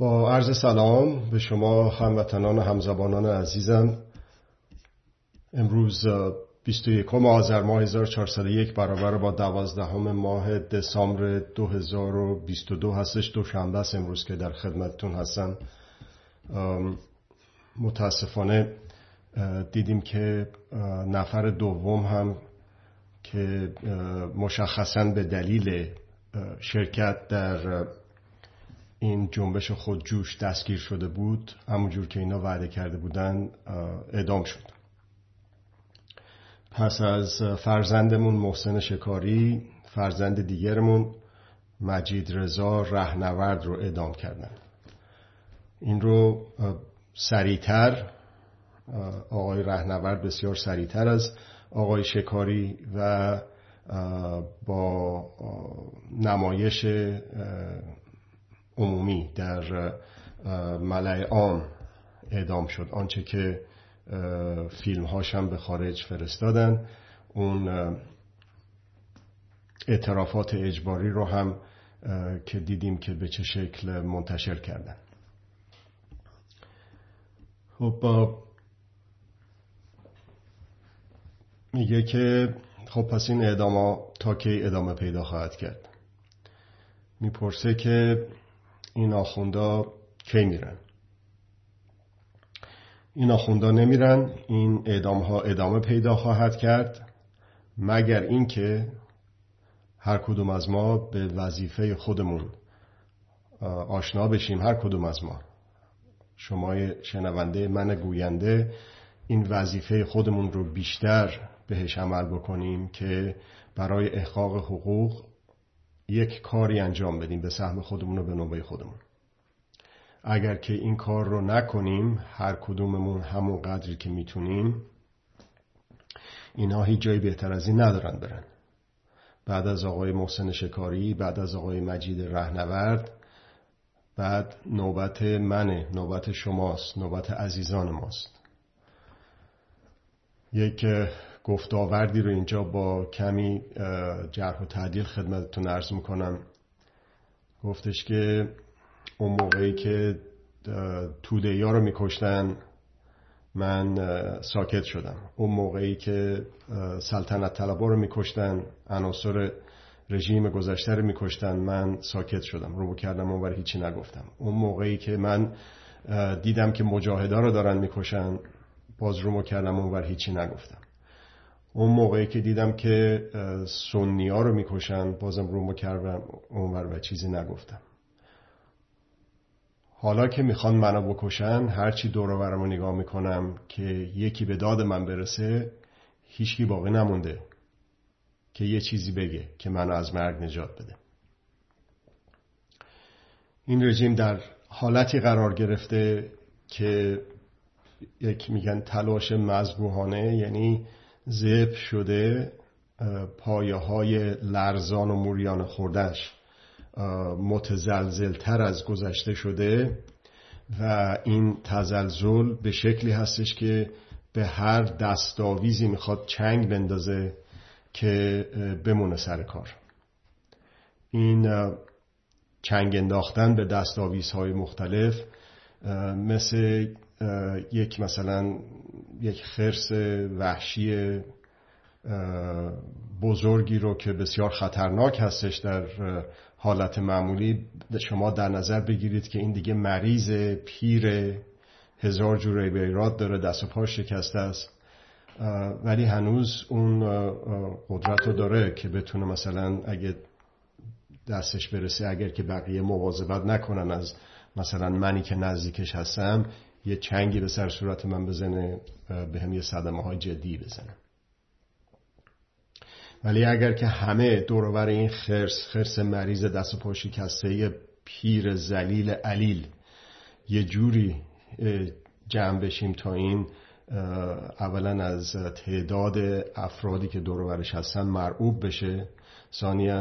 با عرض سلام به شما هموطنان و همزبانان عزیزم، امروز 21 آذر ماه 1401 برابر با 12 ماه دسامبر 2022 هستش. دوشنبه است امروز که در خدمتتون هستم. متاسفانه دیدیم که نفر دوم هم که مشخصاً به دلیل شرکت در این جنبش خودجوش دستگیر شده بود، همونجور که اینا وعده کرده بودن اعدام شد. پس از فرزندمون محسن شکاری، فرزند دیگرمون مجید رضا رهنورد رو اعدام کردن. این رو سریعتر، آقای رهنورد بسیار سریعتر از آقای شکاری و با نمایش عمومی در ملأ عام اعدام شد. آنچه که فیلم‌هاش هم به خارج فرستادن، اون اعترافات اجباری رو هم که دیدیم که به چه شکل منتشر کردن. خب میگه که خب پس این اعدام‌ها تا کی ادامه پیدا خواهد کرد؟ میپرسه که این آخوندا کی میرن؟ این آخوندا نمیرن، این اعدام‌ها ادامه پیدا خواهد کرد، مگر اینکه هر کدوم از ما به وظیفه خودمون آشنا بشیم. هر کدوم از ما، شمای شنونده، من گوینده، این وظیفه خودمون رو بیشتر بهش عمل بکنیم که برای احقاق حقوق یک کاری انجام بدیم، به سهم خودمون و به نوبه خودمون. اگر که این کار رو نکنیم، هر کدوممون همون قدری که میتونیم، اینها هیچ جایی بهتر از این ندارن برن. بعد از آقای محسن شکاری، بعد از آقای مجید رهنورد، بعد نوبت منه، نوبت شماست، نوبت عزیزان ماست. یک گفتاوردی رو اینجا با کمی جرح و تعدیل خدمتتون عرض میکنم. گفتش که اون موقعی که توده‌یا رو میکشتن من ساکت شدم، اون موقعی که سلطنت طلبا رو میکشتن، عناصر رژیم گذشته رو میکشتن، من ساکت شدم، رو بکردم اون بر هیچی نگفتم. اون موقعی که من دیدم که مجاهدا رو دارن میکشن، باز رو بکردم اون بر هیچی نگفتم. اون موقعی که دیدم که سنی‌ها رو میکشن، بازم رو بکردم اون بر و چیزی نگفتم. حالا که میخوان منو بکشن، هرچی دور و برمو نگاه میکنم که یکی به داد من برسه، هیچکی باقی نمونده که یه چیزی بگه که منو از مرگ نجات بده. این رژیم در حالتی قرار گرفته که یک میگن تلاش مذبوحانه، یعنی ذبح شده، پایه های لرزان و موریان خوردش متزلزل تر از گذشته شده و این تزلزل به شکلی هستش که به هر دستاویزی میخواد چنگ بندازه که بمونه سر کار. این چنگ انداختن به دستاویزهای مختلف مثل یک مثلا یک خرس وحشی بزرگی رو که بسیار خطرناک هستش در حالت معمولی، شما در نظر بگیرید که این دیگه مریض، پیر، هزار جوره بیراد داره، دست و پاش شکسته است، ولی هنوز اون قدرت رو داره که بتونه مثلا اگه دستش برسه، اگر که بقیه مواظبت نکنن از مثلا منی که نزدیکش هستم، یه چنگی به سر صورت من بزنه، به هم یه صدمه های جدی بزنه. ولی اگر که همه دوروبر این خرس مریض، دست و پا شکسته، پیر ذلیل علیل، یه جوری جمع بشیم تا این اولا از تعداد افرادی که دوروبرش هستن مرعوب بشه، ثانیاً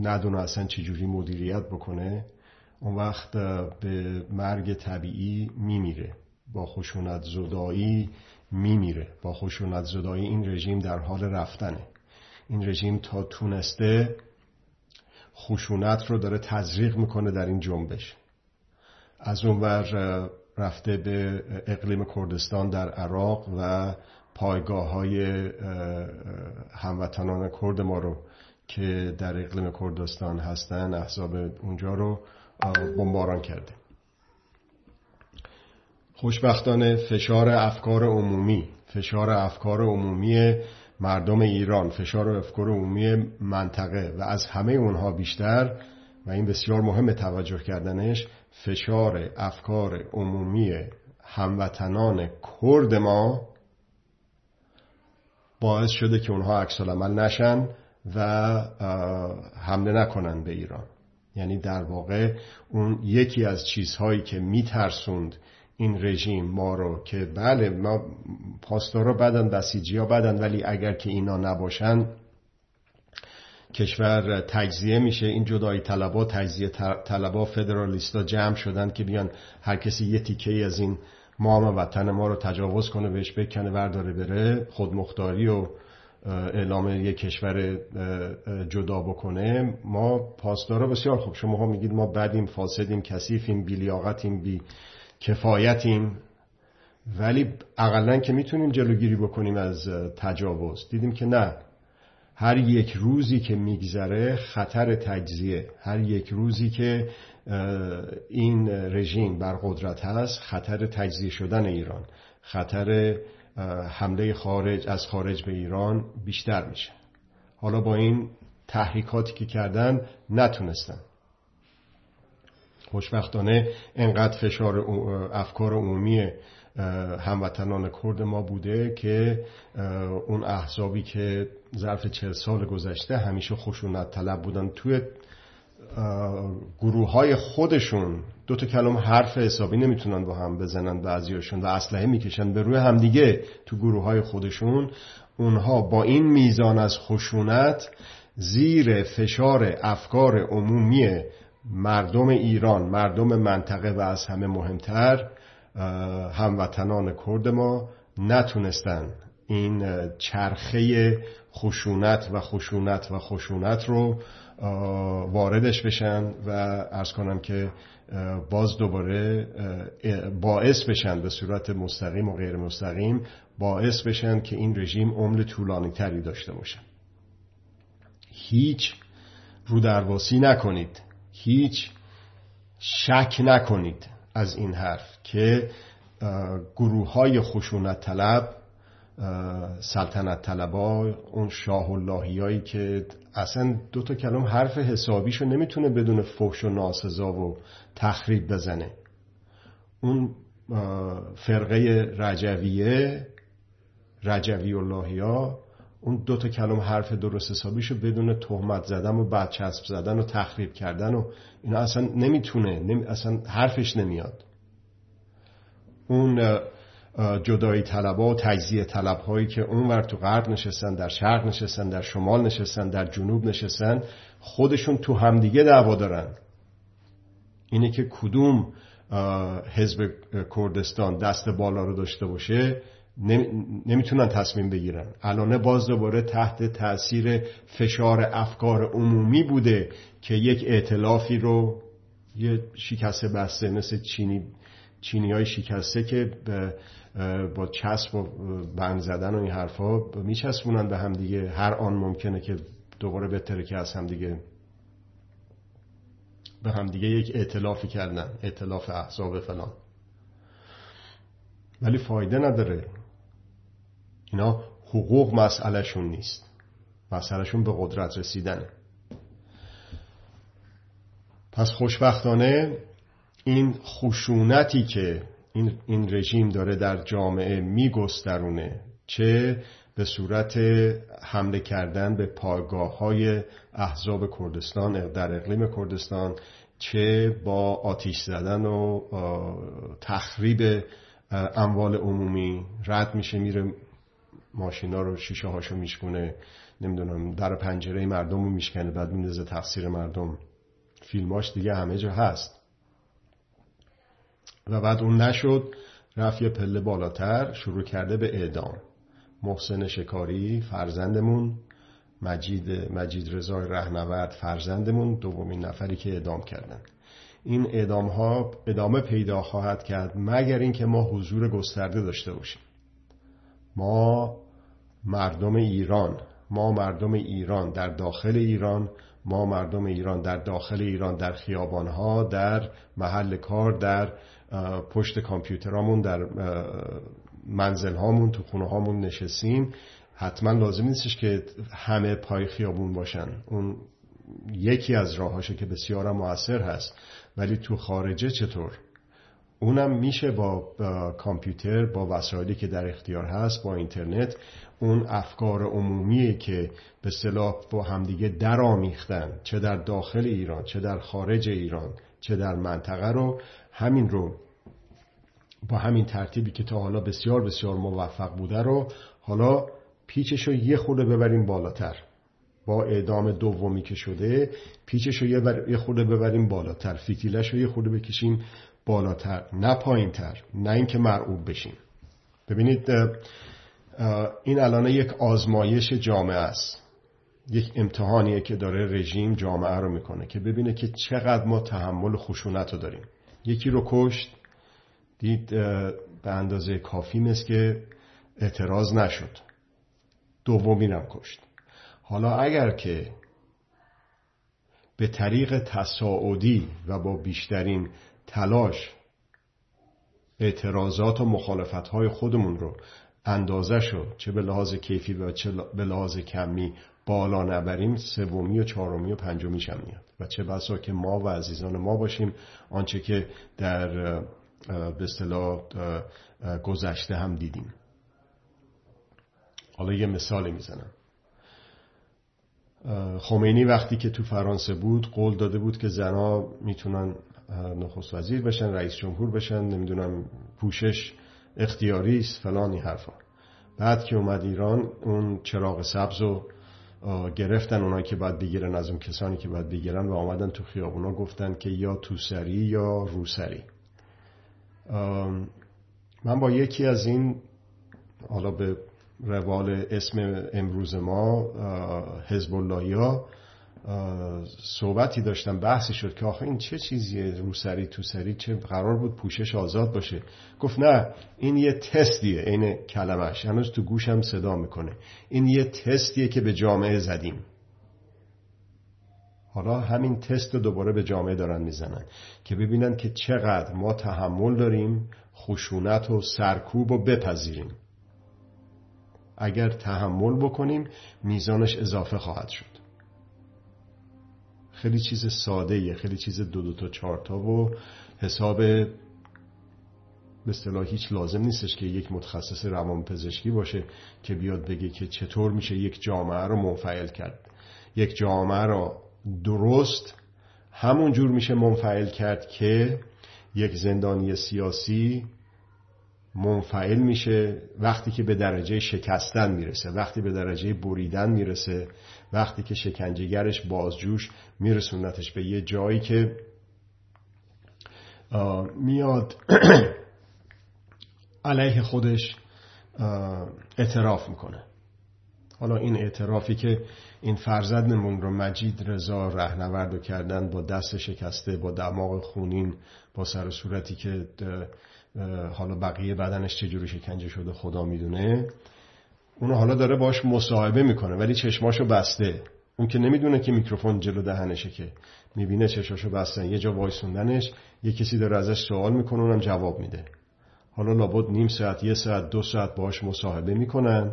ندونه اصلا چه جوری مدیریت بکنه، اون وقت به مرگ طبیعی میمیره، با خشونت زدایی میمیره. با خشونت زدایی این رژیم در حال رفتنه. این رژیم تا تونسته خشونت رو داره تزریق میکنه در این جنبش. از اونور رفته به اقلیم کردستان در عراق و پایگاه‌های هموطنان کرد ما رو که در اقلیم کردستان هستن، احزاب اونجا رو بمباران کرده. خوشبختانه فشار افکار عمومی مردم ایران، فشار افکار عمومی منطقه و از همه اونها بیشتر، و این بسیار مهم توجه کردنش، فشار افکار عمومی هموطنان کرد ما باعث شده که اونها عکس‌العمل نشن و حمله نکنن به ایران. یعنی در واقع اون یکی از چیزهایی که میترسوند این رژیم ما رو، که بله ما پاسدارا بدن، بسیجی ها بدن، ولی اگر که اینا نباشن کشور تجزیه میشه. این جدایی طلبا، تجزیه طلبا، فدرالیستا جمع شدن که بیان هر کسی یه تیکه از این مام وطن ما رو تجاوز کنه، بهش بکنه، ورداره بره، خودمختاری و اعلام یک کشور جدا بکنه. ما پاسدارا بسیار خوب، شما ها میگید ما بدیم، فاسدیم، کثیفیم، بی‌لیاقتیم، بی‌کفایتیم، ولی اقلن که میتونیم جلوگیری بکنیم از تجاوز. دیدیم که نه، هر یک روزی که میگذره خطر تجزیه، هر یک روزی که این رژیم بر قدرت هست خطر تجزیه شدن ایران، خطر حمله از خارج به ایران بیشتر میشه. حالا با این تحریکاتی که کردن نتونستن، خوشبختانه انقدر فشار افکار عمومی هموطنان کرد ما بوده که اون احزابی که ظرف 40 سال گذشته همیشه خشونت طلب بودن، توی گروه های خودشون دو تا کلمه حرف حسابی نمیتونن با هم بزنن، بعضیاشون و اسلحه میکشن به روی همدیگه تو گروه های خودشون. اونها با این میزان از خشونت زیر فشار افکار عمومی مردم ایران، مردم منطقه و از همه مهمتر هموطنان کرد ما نتونستن این چرخه خشونت رو واردش بشن و عرض کنم که باز دوباره باعث بشن، به صورت مستقیم و غیر مستقیم باعث بشن که این رژیم عمر طولانی تری داشته باشه. هیچ رودرواسی نکنید، هیچ شک نکنید از این حرف که گروه‌های خشونت طلب، سلطنت طلبا، اون شاه اللهیایی که اصلا دو تا کلام حرف حسابیشو نمیتونه بدون فحش و ناسزا و تخریب بزنه، اون فرقه رجویه، رجوی اللهیا، اون دو تا کلام حرف درست حسابیشو بدون تهمت زدن و بدچسب زدن و تخریب کردن و اینا اصلا نمیتونه، اصلا حرفش نمیاد. اون جدایی طلبها و تجزیه طلبهایی که اونور تو غرب نشستن، در شرق نشستن، در شمال نشستن، در جنوب نشستن، خودشون تو همدیگه دعوا دارن. اینه که کدوم حزب کردستان دست بالا رو داشته باشه نمیتونن تصمیم بگیرن. الان باز دوباره تحت تأثیر فشار افکار عمومی بوده که یک ائتلافی رو، یه شکسته بسته مثل چینی های شکسته که با چسب و بند زدن و این حرفا میچسبونن به هم دیگه، هر آن ممکنه که دوباره بهتره که از هم دیگه به هم دیگه یک ائتلافی کردن، ائتلاف احزاب فلان، ولی فایده نداره. اینا حقوق مسئله شون نیست، مسئله شون به قدرت رسیدنه. پس خوشبختانه این خشونتی که این رژیم داره در جامعه میگسترونه، چه به صورت حمله کردن به پایگاه‌های احزاب کردستان در اقلیم کردستان، چه با آتش زدن و تخریب اموال عمومی، رد میشه میره ماشینا رو، شیشه هاشو میشکنه، نمیدونم در پنجره مردم رو میشکنه، بعد میندازه تقصیر مردم. فیلماش دیگه همه جا هست. و بعد اون نشد، رفت یه پله بالاتر، شروع کرده به اعدام. محسن شکاری فرزندمون مجید رضا رهنورد فرزندمون دومین نفری که اعدام کردند. این اعدام ها ادامه پیدا خواهد کرد مگر اینکه ما حضور گسترده داشته باشیم. ما مردم ایران در داخل ایران، ما مردم ایران در داخل ایران، در خیابانها، در محل کار، در پشت کامپیوترامون، در منزلهامون، تو خونهامون نشستیم. حتما لازم نیستش که همه پای خیابون باشن، اون یکی از راهاشه که بسیار مؤثر هست. ولی تو خارجه چطور؟ اونم میشه با کامپیوتر، با وسایلی که در اختیار هست، با اینترنت، اون افکار عمومی که به اصطلاح با همدیگه درآمیختن، چه در داخل ایران، چه در خارج ایران، چه در منطقه، رو همین رو با همین ترتیبی که تا حالا بسیار بسیار موفق بوده رو حالا پیچشو یه خورده ببریم بالاتر. با اعدام دومی که شده پیچشو یه خورده ببریم بالاتر، فتیلشو یه خورده بکشیم بالاتر، نه پایین‌تر، نه اینکه مرعوب بشیم. ببینید این الان یک آزمایش جامعه است، یک امتحانیه که داره رژیم جامعه رو میکنه که ببینه که چقدر ما تحمل خشونت رو داریم. یکی رو کشت، دید به اندازه کافی مثل که اعتراض نشد، دومین هم کشت. حالا اگر که به طریق تصاعدی و با بیشترین تلاش اعتراضات و مخالفت‌های خودمون رو اندازه شد، چه به لحاظ کیفی و چه به لحاظ کمی بالا نبریم، سومی و چهارمی و پنجمیش هم میاد. و چه بسا که ما و عزیزان ما باشیم آنچه که در به اصطلاح گذشته هم دیدیم. حالا یه مثال میزنم. خمینی وقتی که تو فرانسه بود قول داده بود که زنها میتونن نخست وزیر بشن، رئیس جمهور بشن، نمیدونم پوشش اختیاری است فلان این حرفا. بعد که اومد ایران اون چراغ سبز رو گرفتن اونایی که باید بگیرن از اون کسانی که باید بگیرن و آمدن تو خیابونا گفتن که یا توسری یا روسری. من با یکی از این، حالا به روال اسم امروز ما، حزب اللهیا صحبتی داشتم، بحثی شد که آخه این چه چیزیه روسری توسری، چه قرار بود پوشش آزاد باشه. گفت نه این یه تستیه، این کلمش هنوز تو گوشم صدا میکنه، این یه تستیه که به جامعه زدیم. حالا همین تست رو دوباره به جامعه دارن میزنن که ببینن که چقدر ما تحمل داریم خشونت و سرکوب رو بپذیریم. اگر تحمل بکنیم میزانش اضافه خواهد شد. خیلی چیز سادهیه، خیلی چیز دو تا چهار تا و حساب به اصطلاح هیچ لازم نیستش که یک متخصص روانپزشکی باشه که بیاد بگه که چطور میشه یک جامعه رو منفعل کرد. یک جامعه رو درست همون جور میشه منفعل کرد که یک زندانی سیاسی منفعل میشه وقتی که به درجه شکستن میرسه، وقتی به درجه بریدن میرسه، وقتی که شکنجهگرش بازجوش میرسوندتش به یه جایی که میاد علیه خودش اعتراف میکنه. حالا این اعترافی که این فرزندمون رو مجید رضا رهنورد کردن، با دست شکسته، با دماغ خونین، با سر صورتی که حالا بقیه بدنش چجوری شکنجه شده خدا میدونه، اون حالا داره باش مصاحبه میکنه ولی چشماشو بسته. اون که نمیدونه که میکروفون جلو دهنشه، که میبینه چشماشو بسته، یه جا وایسوندنش، یه کسی داره ازش سوال میکنه اونم جواب میده. حالا لابد نیم ساعت، یه ساعت، دو ساعت باش مصاحبه میکنن،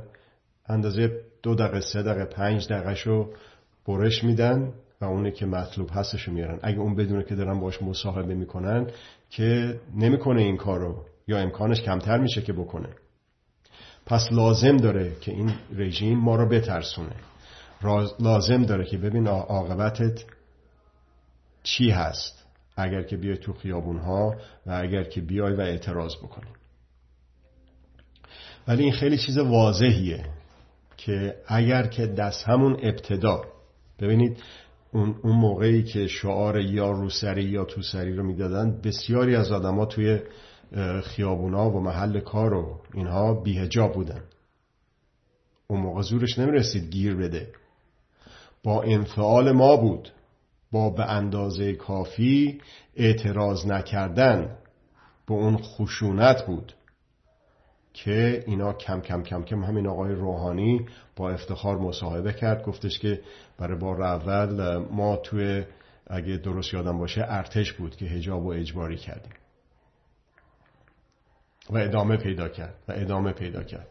اندازه 2 دقیقه، 3 دقیقه، 5 دقیقه‌شو برش میدن و اونی که مطلوب هستشو میارن. اگه اون بدونه که دارن باش مصاحبه میکنن که نمیکنه این کارو یا امکانش کمتر میشه که بکنه. پس لازم داره که این رژیم ما رو بترسونه، لازم داره که ببین عاقبتت چی هست اگر که بیای تو خیابونها و اگر که بیای و اعتراض بکنی. ولی این خیلی چیز واضحیه که اگر که دست همون ابتدا، ببینید اون موقعی که شعار یا روسری یا توسری رو میدادن بسیاری از آدما توی خیابونا و محل کار و اینها بی‌حجاب بودن. اون موقع زورش نمیرسید گیر بده، با انفعال ما بود، با به اندازه کافی اعتراض نکردن با اون خشونت بود که اینا کم کم کم کم همین آقای روحانی با افتخار مصاحبه کرد، گفتش که برای بار اول ما توی، اگه درست یادم باشه، ارتش بود که حجاب و اجباری کردیم و ادامه پیدا کرد.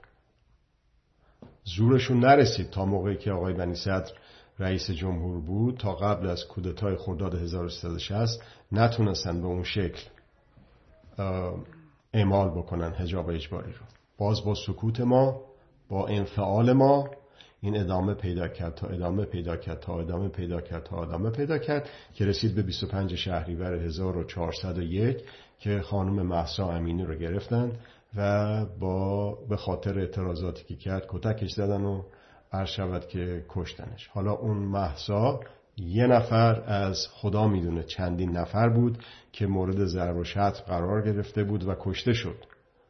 زورشون نرسید تا موقعی که آقای بنی صدر رئیس جمهور بود، تا قبل از کودتای خرداد 1360 نتونستن به اون شکل اعمال بکنن حجاب اجباری رو. باز با سکوت ما، با انفعال ما، این ادامه پیدا کرد که رسید به 25 شهریور 1401 که خانم مهسا امینی رو گرفتن و به خاطر اعتراضاتی که کرد کتکش زدن و عرض شود که کشتنش. حالا اون مهسا یه نفر از خدا میدونه چندین نفر بود که مورد ضرب و شتم قرار گرفته بود و کشته شد.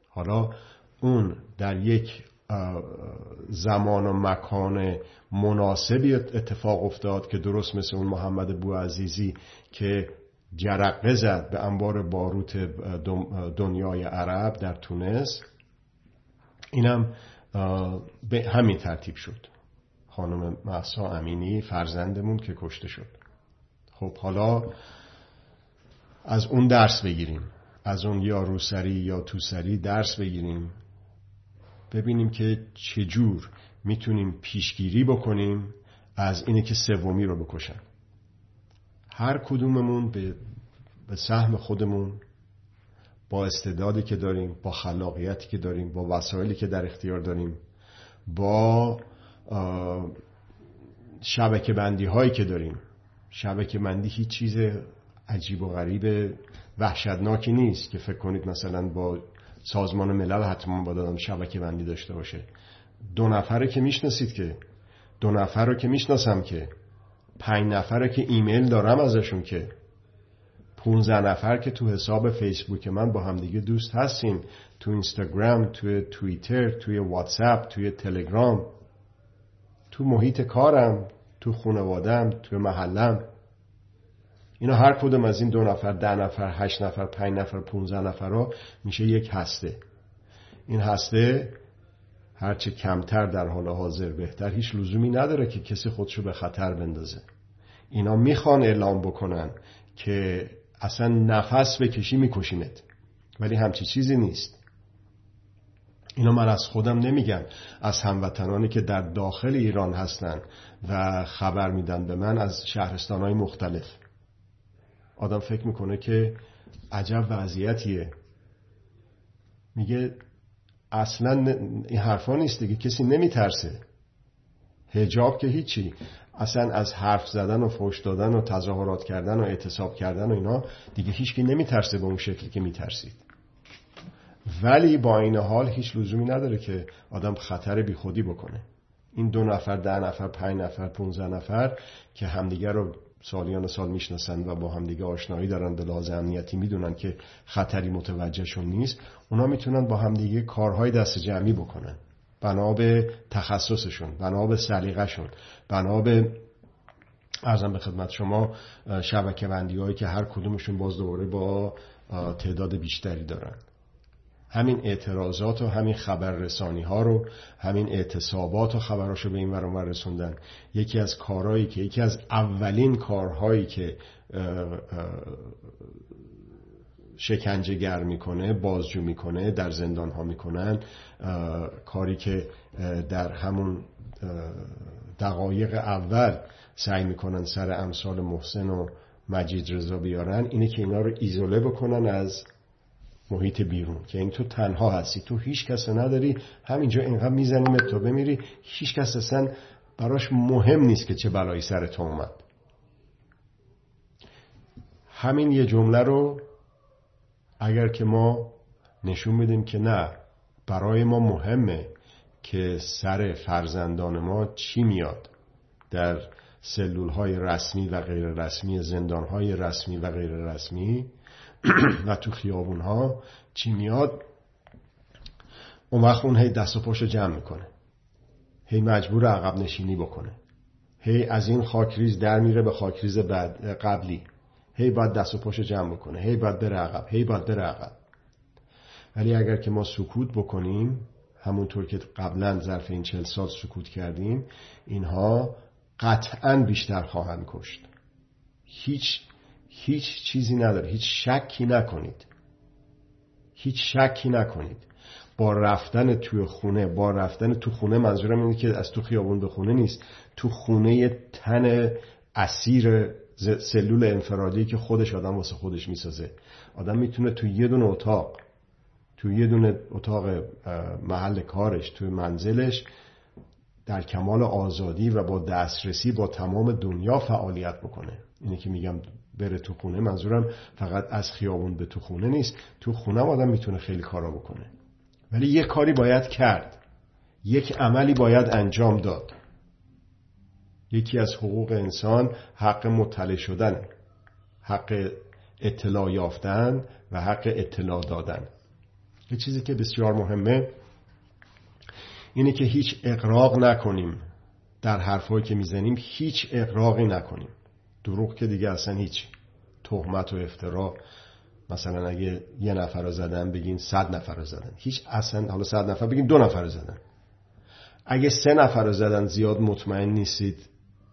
حالا اون در یک زمان و مکان مناسبی اتفاق افتاد که درست مثل اون محمد بو عزیزی که جرقه زد به انبار باروت دنیای عرب در تونس، اینم به همین ترتیب شد. خانم مهسا امینی فرزندمون که کشته شد. خب حالا از اون درس بگیریم، از اون یا روسری یا توسری درس بگیریم، ببینیم که چجور میتونیم پیشگیری بکنیم از اینه که سومی رو بکشن. هر کدوممون به سهم خودمون، با استعدادی که داریم، با خلاقیتی که داریم، با وسایلی که در اختیار داریم، با شبکه بندی هایی که داریم. شبکه بندی هیچ چیز عجیب و غریب وحشتناکی نیست که فکر کنید مثلا با سازمان ملل حتما با دادم شبکه بندی داشته باشه. دو نفر رو که میشناسم که 5 نفر که ایمیل دارم ازشون، که 15 نفر که تو حساب فیسبوک من با همدیگه دوست هستیم، تو اینستاگرام، تو توییتر، توی واتساپ، توی تلگرام، تو محیط کارم، تو خانوادم، تو محلم. اینا هر کدوم از این 2 نفر، 10 نفر، 8 نفر، 5 نفر، 15 نفر ها میشه یک هسته. این هسته هرچه کمتر در حال حاضر بهتر. هیچ لزومی نداره که کسی خودشو به خطر بندازه. اینا میخوان اعلام بکنن که اصلا نفس بکشی میکشیمت، ولی همچی چیزی نیست. اینا من از خودم نمیگم، از هموطنانی که در داخل ایران هستن و خبر میدن به من از شهرستانهای مختلف. آدم فکر میکنه که عجب وضعیتیه، میگه اصلا این حرفا نیست دیگه، کسی نمیترسه، حجاب که هیچی، اصلا از حرف زدن و فحش دادن و تظاهرات کردن و اعتصاب کردن و اینا دیگه هیچکی نمیترسه به اون شکلی که میترسید. ولی با این حال هیچ لزومی نداره که آدم خطر بیخودی بکنه. این 2 نفر، 10 نفر، 5 نفر، 15 نفر که همدیگر رو سالیان سال میشناسن و با همدیگه آشنایی دارن، به لحاظ امنیتی میدونن که خطری متوجهشون نیست، اونا میتونن با همدیگه کارهای دست جمعی بکنن، بنا به تخصصشون، بنا به سلیقه‌شون، بنا به عرضم به خدمت شما شبکه بندی‌هایی که هر کدومشون باز دوباره با تعداد بیشتری دارن. همین اعتراضات و همین خبررسانی ها رو، همین اعتصابات و خبراشو به این ور اون ور رسوندن. یکی از اولین کارهایی که شکنجه‌گر میکنه، بازجو میکنه، در زندان ها میکنن، کاری که در همون دقایق اول سعی میکنن سر امثال محسن و مجید رضا بیارن، اینه که اینا رو ایزوله بکنن از محیط بیرون، که این تو تنها هستی، تو هیچ کس نداری، همینجا اینقدر میزنیم تا بمیری، هیچ کس اصلا براش مهم نیست که چه بلایی سر تو اومد. همین یه جمله رو اگر که ما نشون بدیم که نه، برای ما مهمه که سر فرزندان ما چی میاد در سلولهای رسمی و غیر رسمی، زندانهای رسمی و غیر رسمی و تو خیابون ها چی میاد، اون وقت اون هی دست و پاشو جمع میکنه، هی مجبور عقب نشینی بکنه، هی از این خاکریز در میره به خاکریز قبلی، هی باید دست و پاش جمع بکنه، هی باید بره عقب، هی باید بره عقب. ولی اگر که ما سکوت بکنیم، همونطور که قبلا ظرف این 40 سال سکوت کردیم، اینها قطعاً بیشتر خواهند کشت. هیچ چیزی نداره، هیچ شکی نکنید. با رفتن توی خونه، منظورم اینه که از تو خیابون به خونه نیست، تو خونه تن اسیر سلول انفرادی که خودش آدم واسه خودش میسازه. آدم میتونه تو یه دونه اتاق، محل کارش، تو منزلش، در کمال آزادی و با دسترسی با تمام دنیا فعالیت بکنه. اینه که میگم بره تو خونه، منظورم فقط از خیابون به تو خونه نیست، تو خونه آدم میتونه خیلی کارا بکنه. ولی یک کاری باید کرد، یک عملی باید انجام داد. یکی از حقوق انسان حق مطلع شدن، حق اطلاع یافتن و حق اطلاع دادن. یه چیزی که بسیار مهمه اینه که هیچ اغراق نکنیم در حرفایی که میزنیم، هیچ اغراقی نکنیم. دروغ که دیگه اصلا هیچ، تهمت و افترا. مثلا اگه یه نفر رو زدن بگین 100 نفر رو زدن، هیچ اصلا. حالا 100 نفر بگین 2 نفر رو زدن. اگه 3 نفر رو زدن زیاد مطمئن نیستید،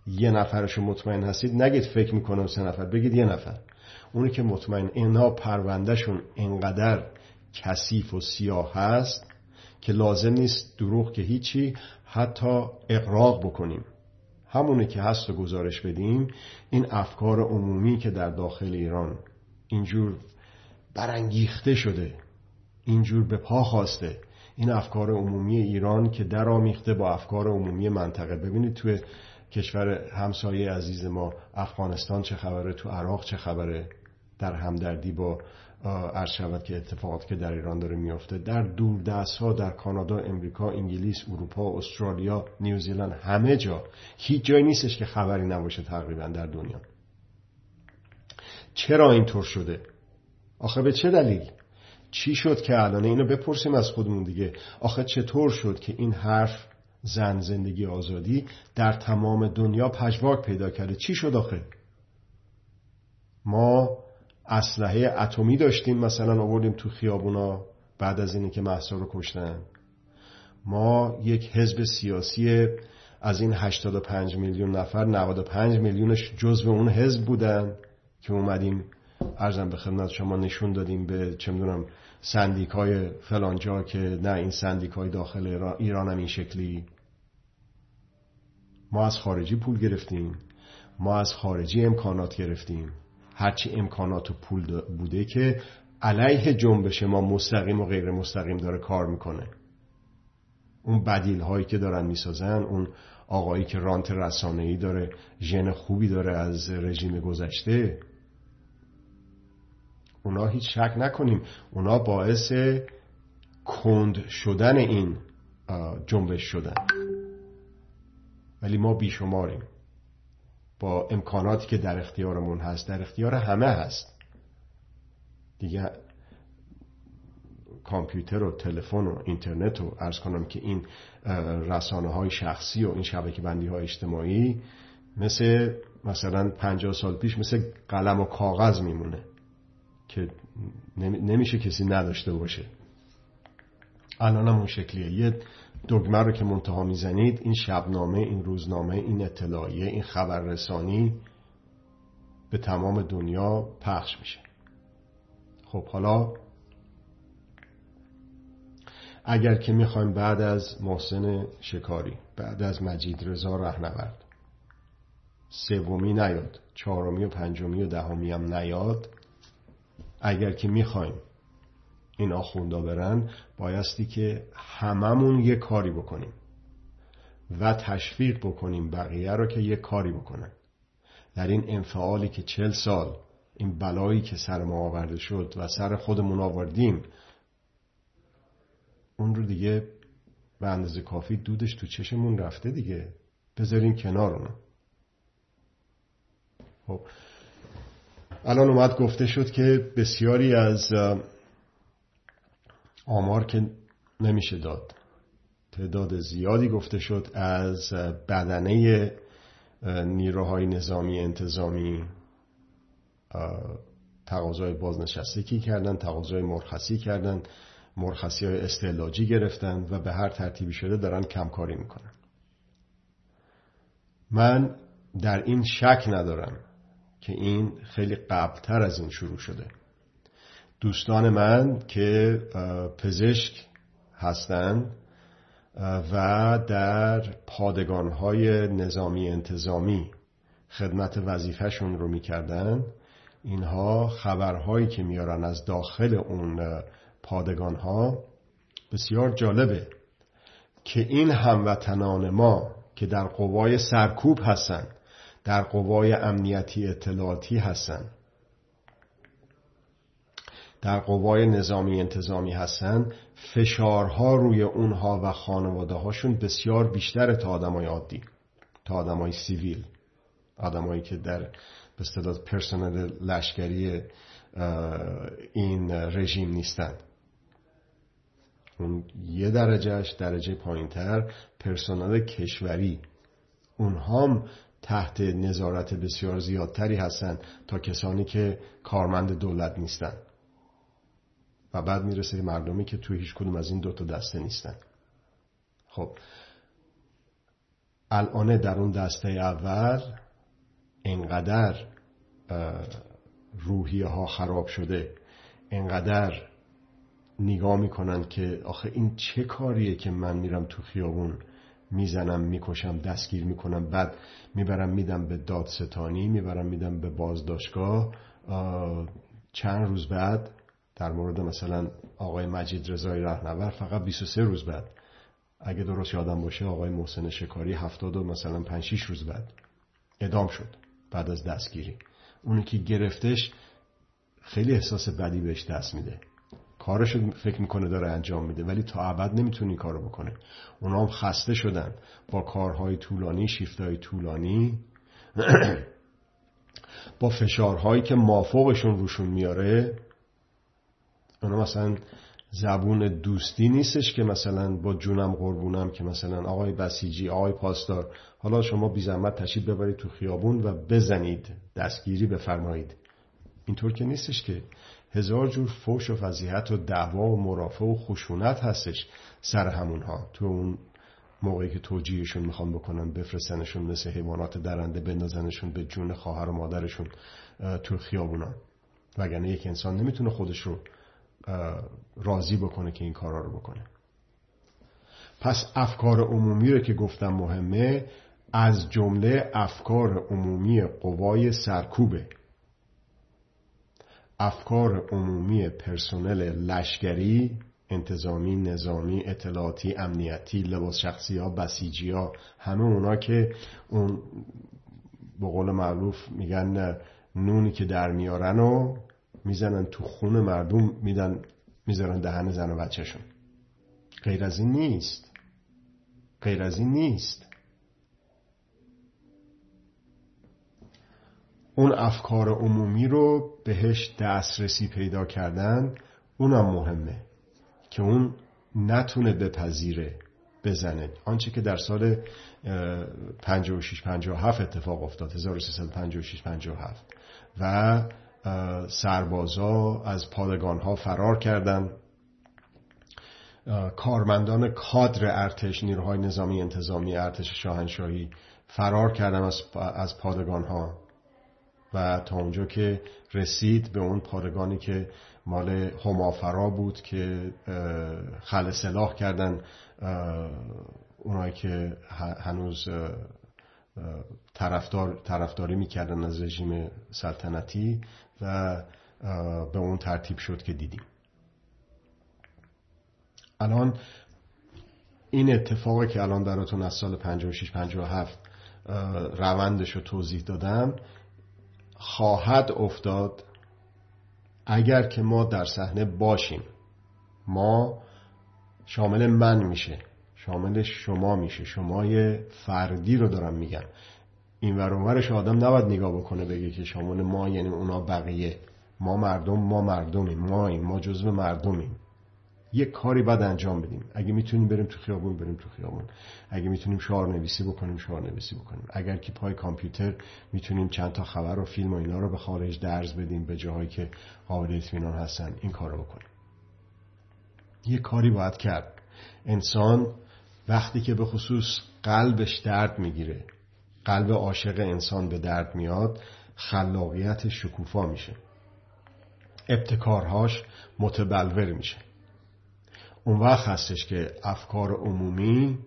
1 نفرشو مطمئن هستید، نگید فکر میکنم 3 نفر، بگید 1 نفر. اونی که مطمئن، اینا پروندهشون انقدر کثیف و سیاه هست که لازم نیست دروغ که هیچی، حتی اغراق بکنیم. همونه که هست و گزارش بدیم. این افکار عمومی که در داخل ایران اینجور برانگیخته شده، اینجور به پا خواسته، این افکار عمومی ایران که در آمیخته با افکار عمومی منطقه. ببینید توی کشور همسایه عزیز ما افغانستان چه خبره، تو عراق چه خبره، در همدردی با عرض شود که اتفاقات که در ایران داره میفته. در دور دست ها، در کانادا، امریکا، انگلیس، اروپا، استرالیا، نیوزیلند، همه جا، هیچ جایی نیستش که خبری نباشه تقریبا در دنیا. چرا اینطور شده؟ آخه به چه دلیل؟ چی شد که الان اینو بپرسیم از خودمون دیگه. آخه چطور شد که این حرف زن زندگی آزادی در تمام دنیا پژواک پیدا کرده؟ چی شد آخه؟ ما اسلحه اتمی داشتیم، مثلا آوردیم تو خیابونا بعد از اینی که مهسا رو کشتن. ما یک حزب سیاسی، از این 85 میلیون نفر 95 میلیونش جزو اون حزب بودن که اومدیم عرضم به خدمت شما نشون دادیم به چه میدونم سندیکای فلانجا که نه این سندیکای داخل ایران هم این شکلی. ما از خارجی پول گرفتیم، ما از خارجی امکانات گرفتیم. هرچی امکانات و پول بوده که علیه جنبش ما مستقیم و غیر مستقیم داره کار میکنه. اون بدیل هایی که دارن میسازن، اون آقایی که رانت رسانه‌ای داره، ژن خوبی داره از رژیم گذشته، اونا هیچ شک نکنیم اونا باعث کند شدن این جنبش شدن. ولی ما بیشماریم با امکاناتی که در اختیارمون هست، در اختیار همه هست دیگه. کامپیوتر و تلفن و اینترنت و عرض کنم که این رسانه‌های شخصی و این شبکه‌بندی‌های اجتماعی مثل مثلا 50 سال پیش مثل قلم و کاغذ میمونه که نمیشه کسی نداشته باشه. الان هم اون شکلیه. یه دگمه رو که منتها میزنید، این شبنامه، این روزنامه، این اطلاعیه، این خبررسانی به تمام دنیا پخش میشه. خب حالا اگر که میخوایم بعد از محسن شکاری، بعد از مجید رضا رهنورد، 3می نیاد، 4می و 5می و 10می هم نیاد، اگر که میخوایم این آخوندا برن، بایستی که هممون یه کاری بکنیم و تشویق بکنیم بقیه رو که یه کاری بکنن. در این انفعالی که 40 سال، این بلایی که سر ما آورده شد و سر خودمون آوردیم، اون رو دیگه به اندازه کافی دودش تو چشمون رفته دیگه، بذاریم کنار اونو. خب الان اومد گفته شد که بسیاری از آمار که نمیشه داد، تعداد زیادی گفته شد از بدنه نیروهای نظامی انتظامی تقاضای بازنشستگی کردن، تقاضای مرخصی کردن، مرخصی های استعلاجی گرفتن و به هر ترتیبی شده دارن کمکاری میکنن. من در این شک ندارم که این خیلی قبلتر از این شروع شده. دوستان من که پزشک هستند و در پادگانهای نظامی انتظامی خدمت وظیفهشون رو میکردن، اینها خبرهایی که میارن از داخل اون پادگانها بسیار جالبه که این هموطنان ما که در قوای سرکوب هستن، در قوای امنیتی اطلاعاتی هستن، در قوای نظامی انتظامی هستن، فشارها روی اونها و خانواده هاشون بسیار بیشتره تا آدمای عادی، تا آدمای سیویل، آدمایی که در به اصطلاح پرسنل لشکری این رژیم نیستن. اون یه درجهش درجه پایینتر پرسنل کشوری، اونها هم تحت نظارت بسیار زیادتری هستن تا کسانی که کارمند دولت نیستن. و بعد میرسه به مردمی که توی هیچ کدوم از این دوتا دسته نیستن. خب الان در اون دسته اول انقدر روحیه ها خراب شده، انقدر نگاه میکنن که آخه این چه کاریه که من میرم تو خیابون میزنم، میکشم، دستگیر میکنم، بعد میبرم میدم به دادستانی، میبرم میدم به بازداشتگاه. چند روز بعد در مورد مثلا آقای مجید رضا رهنورد فقط 23 روز بعد، اگه درست یادم باشه آقای محسن شکاری 5-6 روز بعد اعدام شد بعد از دستگیری. اونی که گرفتش خیلی احساس بدی بهش دست میده، کارشو فکر میکنه داره انجام میده ولی تا ابد نمیتونه کارو بکنه. اونا هم خسته شدن با کارهای طولانی، شیفتهای طولانی، با فشارهایی که مافوقشون روشون میاره. اونا مثلا زبون دوستی نیستش که مثلا با جونم قربونم، که مثلا آقای بسیجی، آقای پاسدار، حالا شما بی زحمت تشریف ببرید تو خیابون و بزنید، دستگیری بفرمایید. اینطور که نیستش که، هزار جور فوش و فضیحت و دعوا و مرافع و خشونت هستش سر همونها. تو اون موقعی که توجیهشون میخوان بکنن، بفرستنشون مثل حیوانات درنده، بندازنشون به جون خواهر و مادرشون تو خیابونا، وگرنه یک انسان نمیتونه خودش رو راضی بکنه که این کارا رو بکنه. پس افکار عمومی رو که گفتم مهمه، از جمله افکار عمومی قوای سرکوبه، افکار عمومی پرسنل لشکری، انتظامی، نظامی، اطلاعاتی، امنیتی، لباس شخصی ها، بسیجی ها، همه اونا که اون به قول معروف میگن نونی که در میارن و میزنن تو خون مردم، میذارن دهن زن و بچهشون. غیر از این نیست، غیر از این نیست. اون افکار عمومی رو بهش دسترسی پیدا کردن، اونم مهمه که اون نتونه بپذیره، بزنه. آنچه که در سال 56-57 اتفاق افتاد، 1356-57، و سربازا از پادگانها فرار کردن، کارمندان کادر ارتش، نیروهای نظامی انتظامی ارتش شاهنشاهی فرار کردن از پادگانها و تا اونجا که رسید به اون پادگانی که مال همافرا بود که خلع سلاح کردن اونایی که هنوز طرفداری میکردن از رژیم سلطنتی، و به اون ترتیب شد که دیدیم. الان این اتفاقی که الان براتون از سال 56-57 روندش رو توضیح دادم، خواهد افتاد اگر که ما در صحنه باشیم. ما شامل من میشه، شامل شما میشه، شمای فردی رو دارم میگم. این ورانورش آدم نباید نگاه بکنه بگه که شامل ما یعنی اونا بقیه. ما مردمیم، ما جزو مردمیم. یه کاری بعد انجام بدیم. اگه میتونیم بریم تو خیابون بریم تو خیابون، اگه میتونیم شعارنویسی بکنیم شعارنویسی بکنیم، اگر که پای کامپیوتر میتونیم چند تا خبر و فیلم و اینا رو به خارج درز بدیم به جاهایی که قابل اطمینان هستن، این کارو بکنیم. یه کاری باید کرد. انسان وقتی که به خصوص قلبش درد میگیره، قلب عاشق انسان به درد میاد، خلاقیت شکوفا میشه، ابتکارهاش متبلور میشه. اون وقت هستش که افکار عمومی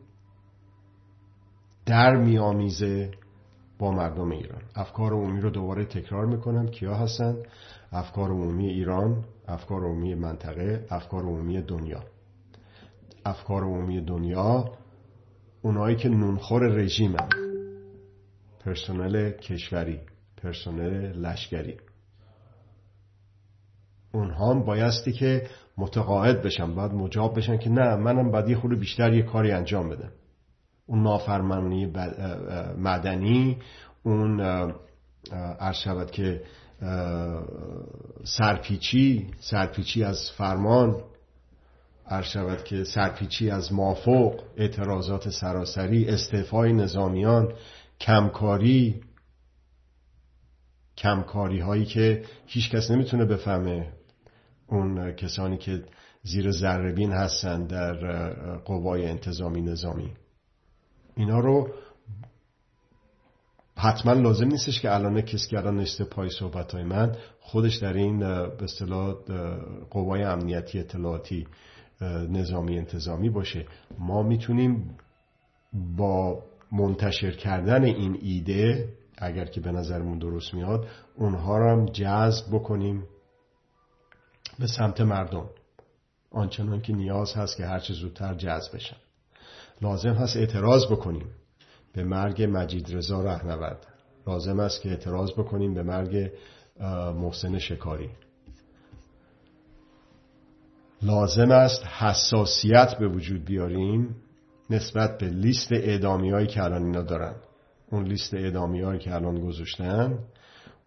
در میامیزه با مردم ایران. افکار عمومی رو دوباره تکرار میکنم، کیا هستن؟ افکار عمومی ایران، افکار عمومی منطقه، افکار عمومی دنیا. افکار عمومی دنیا اونایی که نونخور رژیمن، پرسنل کشوری، پرسنل لشکری، اونها هم بایستی که متقاعد بشن، باید مجاب بشن که نه، منم باید یه خورده بیشتر یه کاری انجام بدم. اون نافرمانی مدنی، اون عرض شود که سرپیچی از فرمان، عرض شود که سرپیچی از مافوق، اعتراضات سراسری، استعفای نظامیان، کمکاری هایی که هیچ کس نمیتونه بفهمه. اون کسانی که زیر ذره‌بین هستن در قوای انتظامی نظامی، اینا رو حتما لازم نیستش که الان کسی که الان نشسته پای صحبت‌های من خودش در این به اصطلاح قوای امنیتی اطلاعاتی نظامی انتظامی باشه. ما میتونیم با منتشر کردن این ایده، اگر که به نظرمون درست میاد، اونها رو هم جذب بکنیم به سمت مردم، آنچنان که نیاز هست که هرچه زودتر جذب بشن. لازم هست اعتراض بکنیم به مرگ مجید رضا رهنورد، لازم است که اعتراض بکنیم به مرگ محسن شکاری، لازم است حساسیت به وجود بیاریم نسبت به لیست اعدامی‌هایی که الان اینا دارن. اون لیست اعدامی‌هایی که الان گذاشتن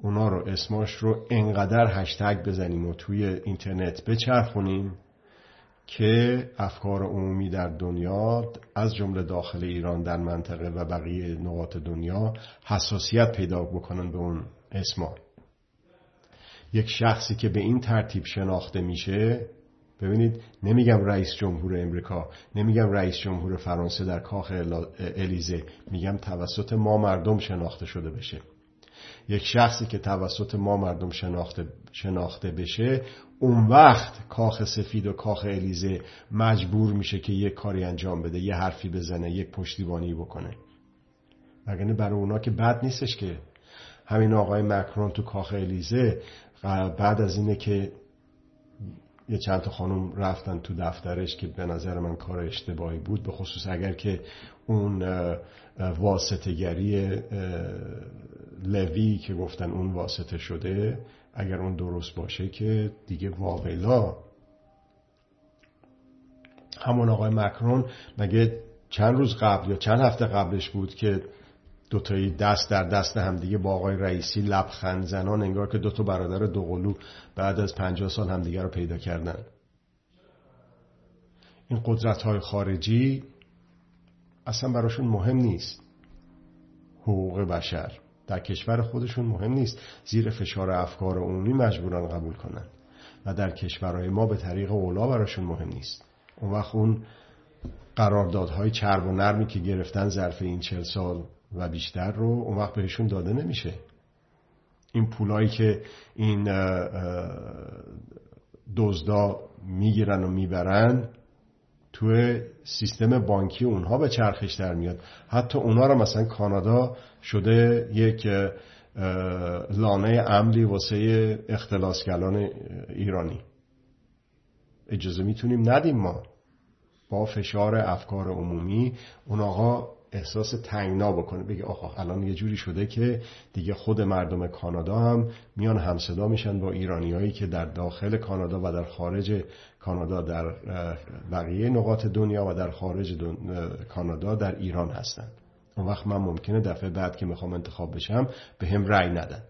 اونا رو، اسماش رو انقدر هشتگ بزنیم و توی اینترنت بچرخونیم که افکار عمومی در دنیا از جمله داخل ایران، در منطقه و بقیه نقاط دنیا حساسیت پیدا بکنن به اون اسما. یک شخصی که به این ترتیب شناخته میشه، ببینید نمیگم رئیس جمهور امریکا، نمیگم رئیس جمهور فرانسه در کاخ الیزه، میگم توسط ما مردم شناخته شده بشه. یک شخصی که توسط ما مردم شناخته بشه، اون وقت کاخ سفید و کاخ الیزه مجبور میشه که یک کاری انجام بده، یه حرفی بزنه، یک پشتیبانی بکنه. وگرنه برای اونا که بد نیستش که. همین آقای مکرون تو کاخ الیزه بعد از اینه که یه چند تا خانم رفتن تو دفترش که به نظر من کار اشتباهی بود، به خصوص اگر که اون واسطه‌گری لوی که گفتن اون واسطه شده، اگر اون درست باشه که دیگه واویلا. همون آقای مکرون مگه چند روز قبل یا چند هفته قبلش بود که دوتایی دست در دست هم دیگه با آقای رئیسی لبخند زنان، انگار که دوتا برادر دوقلو بعد از 50 سال هم دیگه رو پیدا کردن. این قدرت‌های خارجی اصلا براشون مهم نیست حقوق بشر، در کشور خودشون مهم نیست، زیر فشار افکار عمومی مجبورن قبول کنن و در کشورهای ما به طریق اولا براشون مهم نیست. اون وقت اون قراردادهای چرب و نرمی که گرفتن ظرف این 40 سال و بیشتر رو اون وقت بهشون داده نمیشه. این پولایی که این دزدا میگیرن و میبرن توی سیستم بانکی اونها به چرخش در میاد. حتی اونها رو مثلا کانادا شده یک لانه عملی واسه اختلاسگران ایرانی. اجازه میتونیم ندیم ما. با فشار افکار عمومی اون آقا احساس تنگنا بکنه، بگه آخ الان یه جوری شده که دیگه خود مردم کانادا هم میان همصدا میشن با ایرانیایی که در داخل کانادا و در خارج کانادا، در بقیه نقاط دنیا و در خارج کانادا در ایران هستن. اون وقت من ممکنه دفعه بعد که میخوام انتخاب بشم به هم رأی ندن.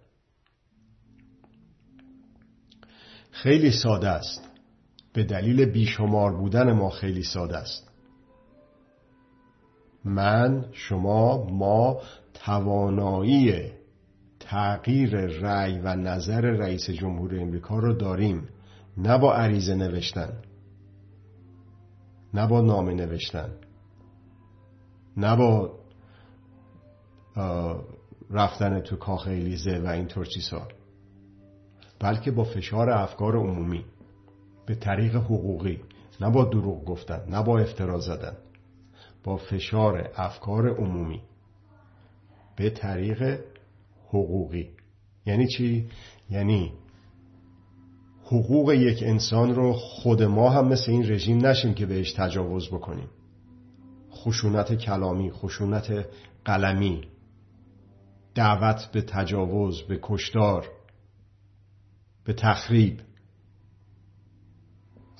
خیلی ساده است. به دلیل بیشمار بودن ما خیلی ساده است. من، شما، ما توانایی تغییر رأی و نظر رئیس جمهور امریکا رو داریم، نه با عریضه نوشتن، نه با نامه نوشتن، نه با رفتن تو کاخ الیزه و اینطور چیزا، بلکه با فشار افکار عمومی به طریق حقوقی، نه با دروغ گفتن، نه با افترا زدن، با فشار افکار عمومی به طریق حقوقی. یعنی چی؟ یعنی حقوق یک انسان رو خود ما هم مثل این رژیم نشیم که بهش تجاوز بکنیم. خشونت کلامی، خشونت قلمی، دعوت به تجاوز، به کشتار، به تخریب.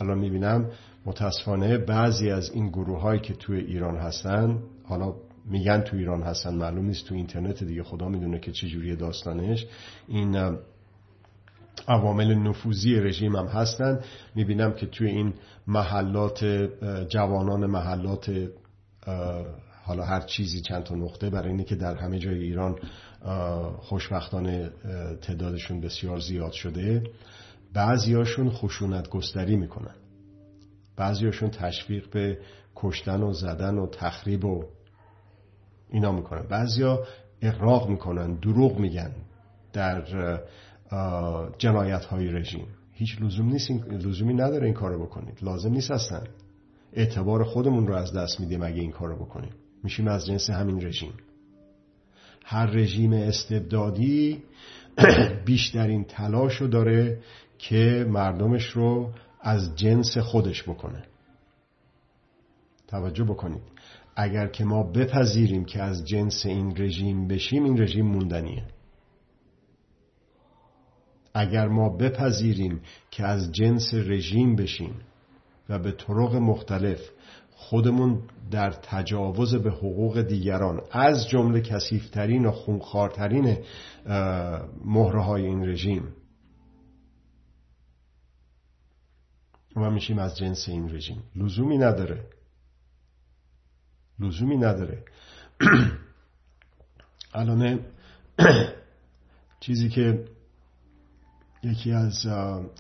الان میبینم متاسفانه بعضی از این گروه هایی که توی ایران هستن، حالا میگن تو ایران هستن، معلوم نیست، تو اینترنت دیگه خدا میدونه که چه جوری داستانش، این عوامل نفوذی رژیم هم هستن. میبینم که توی این محلات، جوانان محلات، حالا هر چیزی چند تا نقطه، برای اینکه در همه جای ایران خوشبختانه تعدادشون بسیار زیاد شده، بعضیاشون خشونت گستری میکنن، بعضیاشون تشویق به کشتن و زدن و تخریب و اینا میکنن، بعضیا اغراق میکنن، دروغ میگن در جنایت های رژیم. هیچ لزومی نداره این کارو بکنید، لازم نیست اصلا. اعتبار خودمون رو از دست میدیم اگه این کارو بکنیم، میشیم از جنس همین رژیم. هر رژیم استبدادی بیشترین تلاشو داره که مردمش رو از جنس خودش بکنه. توجه بکنید، اگر که ما بپذیریم که از جنس این رژیم بشیم، این رژیم موندنیه. اگر ما بپذیریم که از جنس رژیم بشیم و به طرق مختلف خودمون در تجاوز به حقوق دیگران، از جمله کثیف‌ترین و خونخوارترین مهره‌های این رژیم، ما میشیم از جنس این رژیم. لزومی نداره، لزومی نداره. الان چیزی که یکی از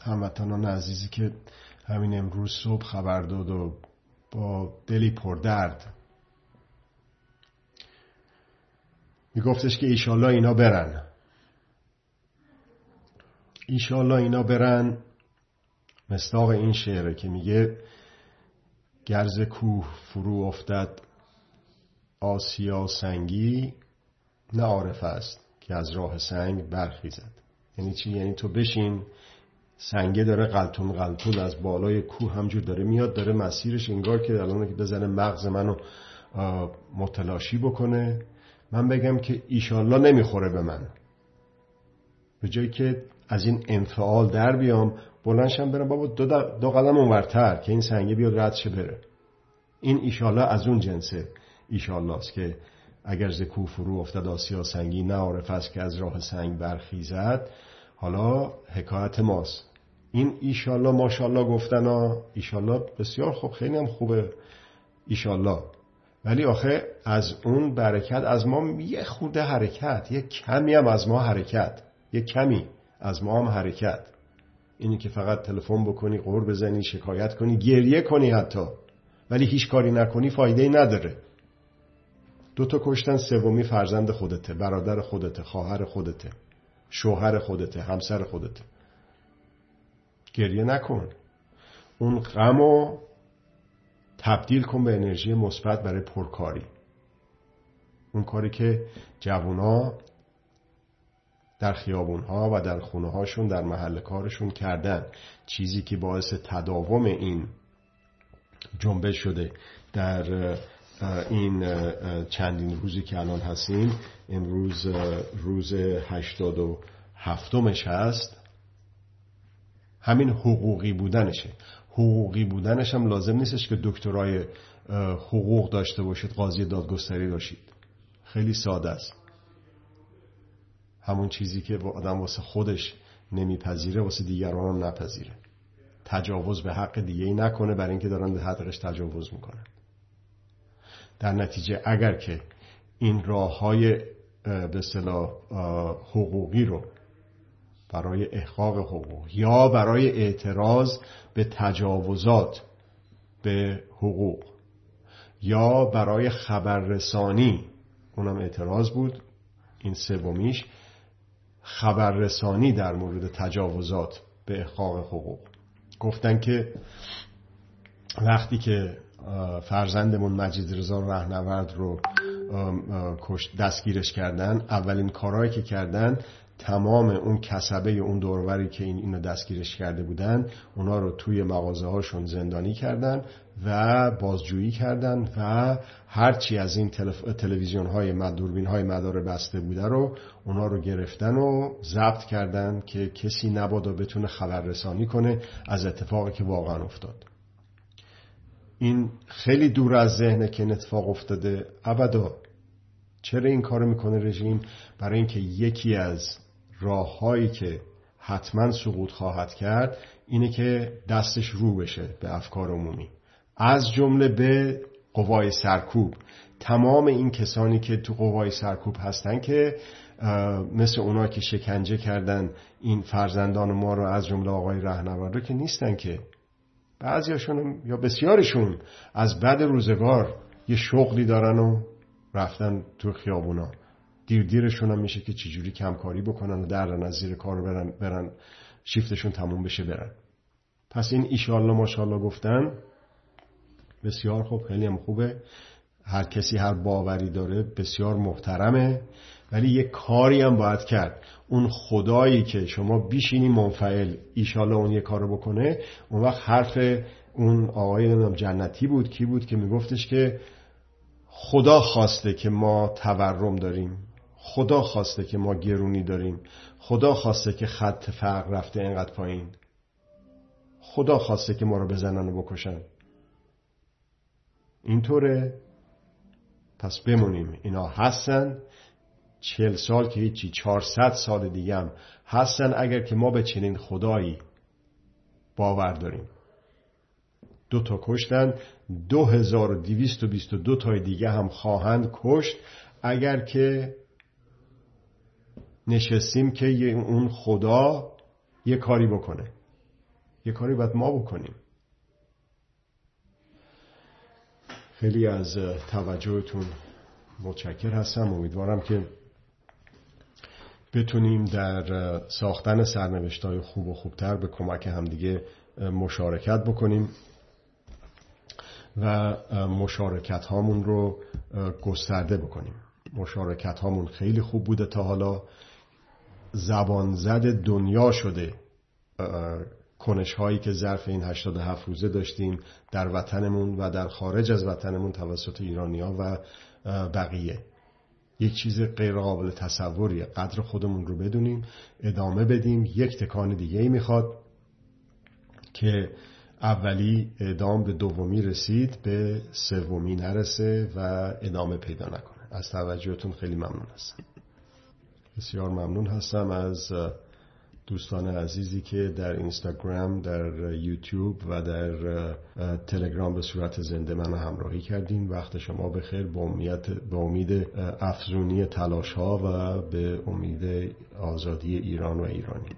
هموطنان عزیزی که همین امروز صبح خبر داد و با دلی پردرد میگفتش که ایشالله اینا برن، ایشالله اینا برن، مصداق این شعره که میگه گرز کوه فرو افتد آسیا سنگی، نه عارف است که از راه سنگ برخیزد. یعنی چی؟ یعنی تو بشین، سنگه داره قلتون قلتون از بالای کوه همجور داره میاد، داره مسیرش انگار که الان بزنه مغز منو متلاشی بکنه، من بگم که ایشالله نمیخوره به من، به جایی که از این انفعال در بیام، بلندشم برم بابا دو قدم اونورتر که این سنگه بیاد رد شه بره. این ایشالله از اون جنسه ایشالله است که اگر ز کوه فرو افتد آسیا سنگی، نه عارف است که از راه سنگ برخیزد. حالا حکایت ماست این ایشالله، ماشالله گفتن ها، ایشالله بسیار خوب، خیلی هم خوبه ایشالله، ولی آخه از اون برکت از ما یه خورده حرکت، یه کمی هم از ما حرکت، یه کمی از ما هم حرکت. اینی که فقط تلفن بکنی، قور بزنی، شکایت کنی، گریه کنی حتی، ولی هیچ کاری نکنی، فایده‌ای نداره. دوتا کشتن، سومی فرزند خودته، برادر خودته، خواهر خودته، شوهر خودته، همسر خودته. گریه نکن، اون غمو تبدیل کن به انرژی مثبت برای پرکاری. اون کاری که جوونا در خیابونها و در خونه هاشون، در محل کارشون کردن، چیزی که باعث تداوم این جنبش شده در این چندین روزی که الان هستیم. امروز روز 87مش هست. همین حقوقی بودنشه. حقوقی بودنش هم لازم نیستش که دکترای حقوق داشته باشید، قاضی دادگستری باشید، خیلی ساده است. همون چیزی که آدم واسه خودش نمیپذیره، واسه دیگران هم نپذیره. تجاوز به حق دیگه‌ای نکنه، برای اینکه دارن به حقش تجاوز میکنن. در نتیجه اگر که این راه‌های به اصطلاح حقوقی رو برای احقاق حقوق یا برای اعتراض به تجاوزات به حقوق یا برای خبررسانی، اونم اعتراض بود، این سومیش خبررسانی در مورد تجاوزات به احقاق حقوق، گفتن که وقتی که فرزندمون مجید رضا رهنورد رو دستگیرش کردن، اولین کارهایی که کردن تمام اون کسبه اون دوروری که اینو دستگیرش کرده بودن اونا رو توی مغازه هاشون زندانی کردن و بازجویی کردن و هرچی از این تلویزیون های دوربین های مدار بسته بوده رو اونا رو گرفتن و ضبط کردن که کسی نبادا بتونه خبررسانی کنه از اتفاقی که واقعا افتاد. این خیلی دور از ذهنه که اتفاق افتاده ابدا. چرا این کارو میکنه رژیم؟ برای اینکه یکی از راه‌هایی که حتما سقوط خواهد کرد اینه که دستش رو بشه به افکار عمومی، از جمله به قوای سرکوب. تمام این کسانی که تو قوای سرکوب هستن که مثل اونا که شکنجه کردن این فرزندان ما رو، از جمله آقای رهنورد رو، که نیستن که بعضیاشون یا بسیارشون از بد روزگار یه شغلی دارن و رفتن تو خیابونا، دیرشون هم میشه که چجوری کمکاری بکنن و درن از زیر کار رو برن شیفتشون تموم بشه برن. پس این ایشالله ماشالله گفتن بسیار خوب، خیلی هم خوبه، هر کسی هر باوری داره بسیار محترمه، ولی یه کاری هم باید کرد. اون خدایی که شما بیشینی منفعل ایشالله اون یه کار رو بکنه، اون وقت حرف اون آقای نمیدونم جنتی بود کی بود که میگفتش که خدا خواسته که ما تورم داریم، خدا خواسته که ما گرونی داریم، خدا خواسته که خط فقر رفته اینقدر پایین، خدا خواسته که ما رو بزنن و بکشن. اینطوره؟ پس بمونیم، اینا هستن 40 سال که هیچی، 400 سال دیگه هم هستن اگر که ما به چنین خدایی باور داریم. 2 تا کشتن، 2222 تای دیگه هم خواهند کشت اگر که نشستیم که اون خدا یه کاری بکنه. یه کاری باید ما بکنیم. خیلی از توجهتون متشکر هستم. امیدوارم که بتونیم در ساختن سرنوشت‌های خوب و خوبتر به کمک همدیگه مشارکت بکنیم و مشارکت هامون رو گسترده بکنیم. مشارکت هامون خیلی خوب بوده تا حالا، زبان زد دنیا شده کنش هایی که ظرف این 87 روزه داشتیم در وطنمون و در خارج از وطنمون توسط ایرانی‌ها و بقیه. یک چیز غیر قابل تصوریه. قدر خودمون رو بدونیم، ادامه بدیم. یک تکان دیگه‌ای میخواد که اولی اعدام به دومی رسید، به سومی نرسه و ادامه پیدا نکنه. از توجهتون خیلی ممنون هستم. بسیار ممنون هستم از دوستان عزیزی که در اینستاگرام، در یوتیوب و در تلگرام به صورت زنده منو همراهی کردین. وقت شما بخیر. با امید افزونی تلاش ها و به امید آزادی ایران و ایرانی.